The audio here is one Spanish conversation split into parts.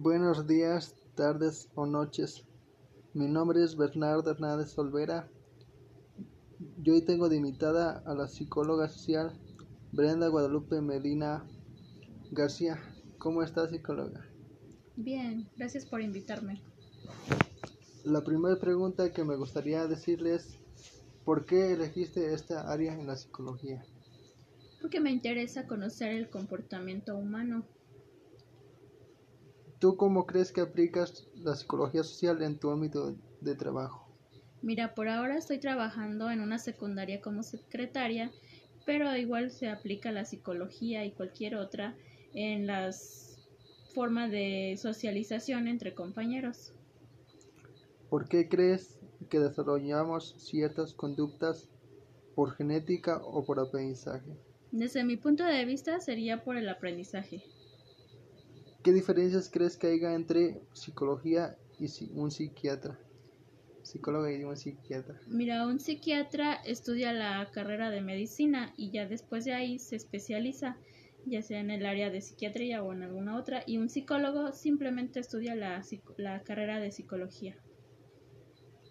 Buenos días, tardes o noches. Mi nombre es Bernardo Hernández Olvera. Yo hoy tengo de invitada a la psicóloga social Brenda Guadalupe Medina García. ¿Cómo estás, psicóloga? Bien, gracias por invitarme. La primera pregunta que me gustaría decirles, ¿por qué elegiste esta área en la psicología? Porque me interesa conocer el comportamiento humano. ¿Tú cómo crees que aplicas la psicología social en tu ámbito de trabajo? Mira, por ahora estoy trabajando en una secundaria como secretaria, pero igual se aplica la psicología y cualquier otra en las formas de socialización entre compañeros. ¿Por qué crees que desarrollamos ciertas conductas por genética o por aprendizaje? Desde mi punto de vista sería por el aprendizaje. ¿Qué diferencias crees que haya entre psicología y un psiquiatra? Psicóloga y un psiquiatra. Mira, un psiquiatra estudia la carrera de medicina y ya después de ahí se especializa, ya sea en el área de psiquiatría o en alguna otra, y un psicólogo simplemente estudia la carrera de psicología.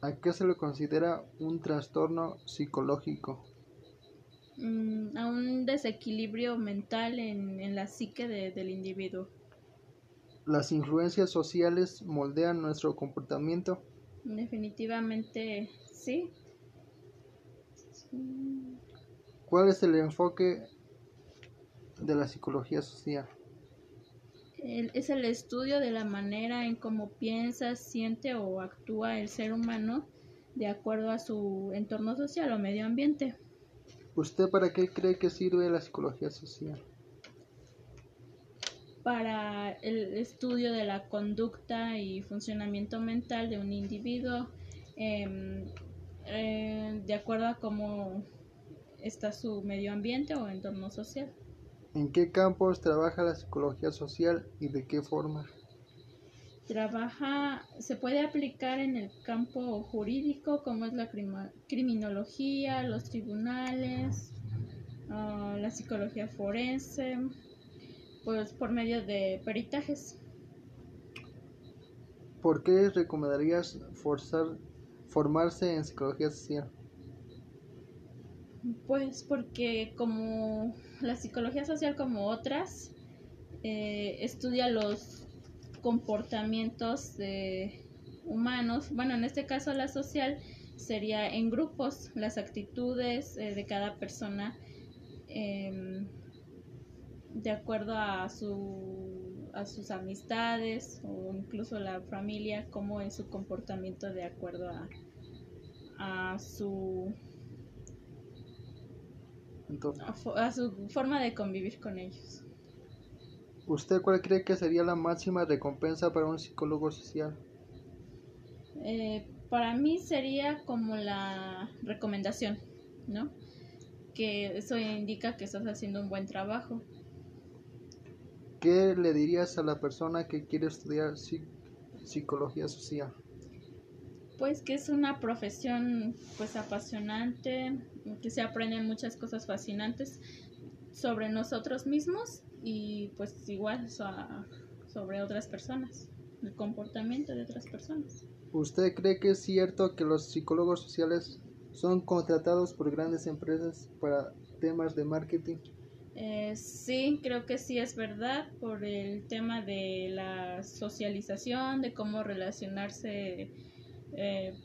¿A qué se le considera un trastorno psicológico? A un desequilibrio mental en la psique del individuo. ¿Las influencias sociales moldean nuestro comportamiento? Definitivamente sí. ¿Cuál es el enfoque de la psicología social? Es el estudio de la manera en cómo piensa, siente o actúa el ser humano de acuerdo a su entorno social o medio ambiente. ¿Usted para qué cree que sirve la psicología social? Para el estudio de la conducta y funcionamiento mental de un individuo, de acuerdo a cómo está su medio ambiente o entorno social. ¿En qué campos trabaja la psicología social y de qué forma? Se puede aplicar en el campo jurídico, como es la criminología, los tribunales, la psicología forense, pues por medio de peritajes. ¿Por qué recomendarías formarse en psicología social? Pues porque como la psicología social, como otras, estudia los comportamientos humanos. Bueno, en este caso la social sería en grupos, las actitudes de cada persona de acuerdo a sus amistades o incluso la familia, cómo es su comportamiento de acuerdo a su... Entonces, a su forma de convivir con ellos. ¿Usted cuál cree que sería la máxima recompensa para un psicólogo social? Para mí sería como la recomendación, ¿no? Que eso indica que estás haciendo un buen trabajo. ¿Qué le dirías a la persona que quiere estudiar psicología social? Pues que es una profesión pues apasionante, que se aprenden muchas cosas fascinantes sobre nosotros mismos y pues igual sobre otras personas, el comportamiento de otras personas. ¿Usted cree que es cierto que los psicólogos sociales son contratados por grandes empresas para temas de marketing? Sí, creo que sí es verdad, por el tema de la socialización, de cómo relacionarse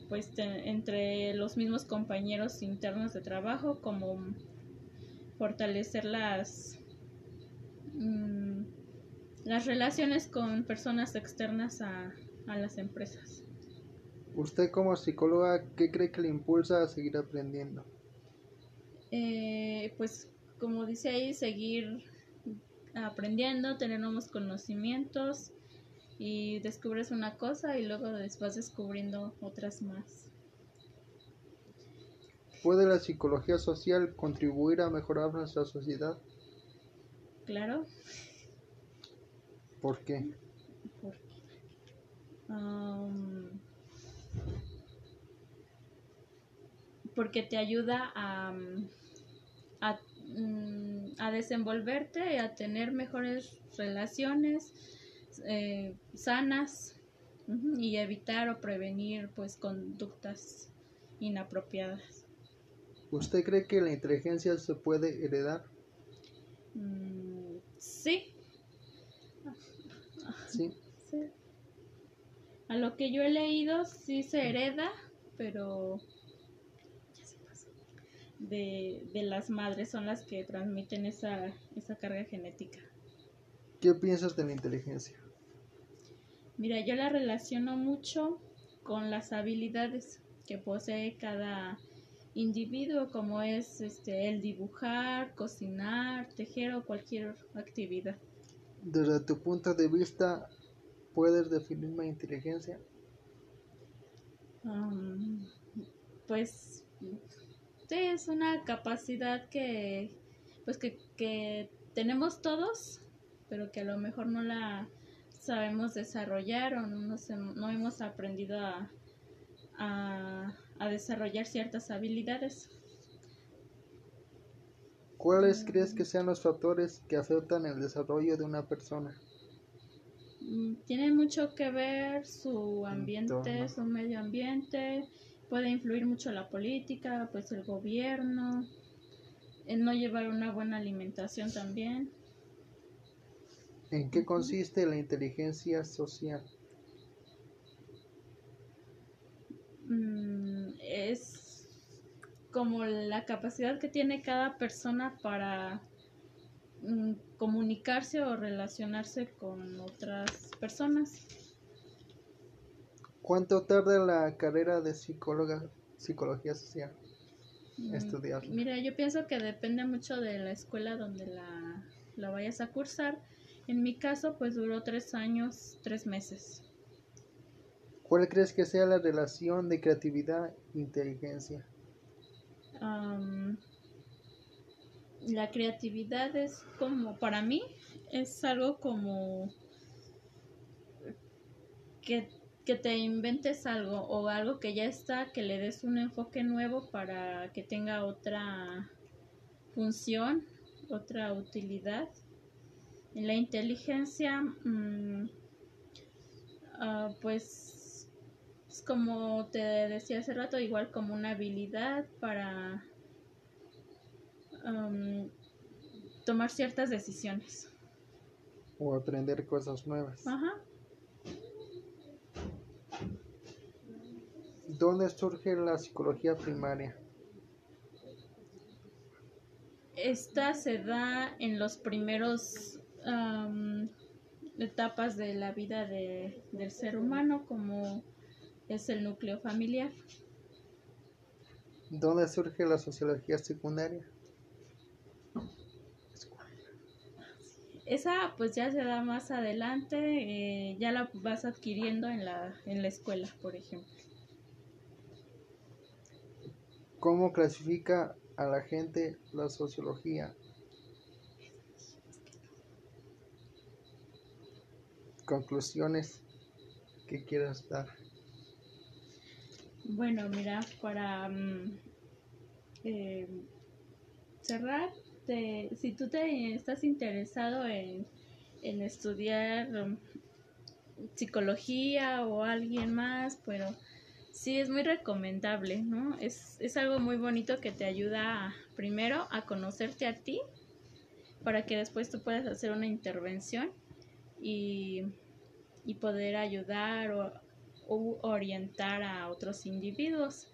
entre los mismos compañeros internos de trabajo, como fortalecer las relaciones con personas externas a las empresas. ¿Usted como psicóloga qué cree que le impulsa a seguir aprendiendo? Pues como dice ahí, seguir aprendiendo, tener nuevos conocimientos. Y descubres una cosa y luego vas descubriendo otras más. ¿Puede la psicología social contribuir a mejorar nuestra sociedad? Claro. ¿Por qué? Porque te ayuda a desenvolverte, a tener mejores relaciones, sanas y evitar o prevenir pues conductas inapropiadas. ¿Usted cree que la inteligencia se puede heredar? Sí. Sí. Sí. A lo que yo he leído sí se hereda, pero ya se pasó. De las madres son las que transmiten esa carga genética. ¿Qué piensas de la inteligencia? Mira, yo la relaciono mucho con las habilidades que posee cada individuo, como es el dibujar, cocinar, tejer o cualquier actividad. Desde tu punto de vista, ¿puedes definir la inteligencia? Pues sí, es una capacidad que tenemos todos, pero que a lo mejor no la sabemos desarrollar o no hemos aprendido a desarrollar ciertas habilidades. ¿Cuáles crees que sean los factores que afectan el desarrollo de una persona? Tiene mucho que ver su ambiente, entorno, su medio ambiente. Puede influir mucho la política, pues el gobierno, el no llevar una buena alimentación también. ¿En qué consiste la inteligencia social? Es como la capacidad que tiene cada persona para comunicarse o relacionarse con otras personas. ¿Cuánto tarda la carrera de psicología social estudiarla? Mira, yo pienso que depende mucho de la escuela donde la vayas a cursar. En mi caso, pues duró 3 años, 3 meses. ¿Cuál crees que sea la relación de creatividad e inteligencia? La creatividad es como, para mí, es algo como que te inventes algo o algo que ya está, que le des un enfoque nuevo para que tenga otra función, otra utilidad. En la inteligencia, pues, es como te decía hace rato, igual como una habilidad para tomar ciertas decisiones o aprender cosas nuevas. Ajá. ¿Dónde surge la psicología primaria? Esta se da en los primeros etapas de la vida del ser humano, como es el núcleo familiar. ¿Dónde surge la sociología secundaria? Esa pues ya se da más adelante, ya la vas adquiriendo en la escuela, por ejemplo. ¿Cómo clasifica a la gente la sociología? Conclusiones que quieras dar. Bueno, mira, para cerrar, si tú te estás interesado en estudiar psicología o alguien más, pero sí es muy recomendable, ¿no? Es algo muy bonito que te ayuda primero a conocerte a ti, para que después tú puedas hacer una intervención y poder ayudar o orientar a otros individuos.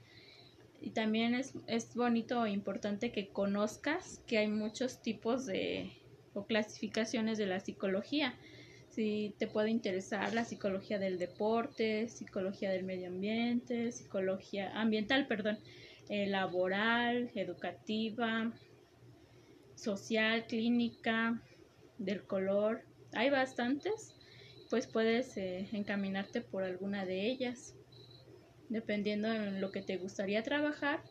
Y también es bonito e importante que conozcas que hay muchos tipos o clasificaciones de la psicología. Si te puede interesar la psicología del deporte, psicología del medio ambiente, psicología ambiental, laboral, educativa, social, clínica, del color. Hay bastantes, pues puedes encaminarte por alguna de ellas, dependiendo en lo que te gustaría trabajar.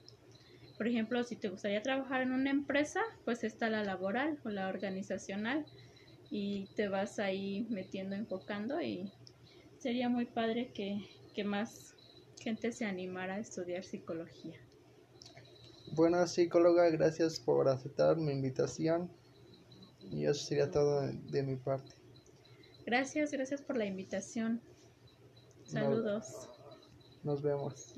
Por ejemplo, si te gustaría trabajar en una empresa, pues está la laboral o la organizacional, y te vas ahí metiendo, enfocando, y sería muy padre que más gente se animara a estudiar psicología. Bueno, psicóloga, gracias por aceptar mi invitación, y eso sería todo de mi parte. Gracias por la invitación. Saludos. Nos vemos.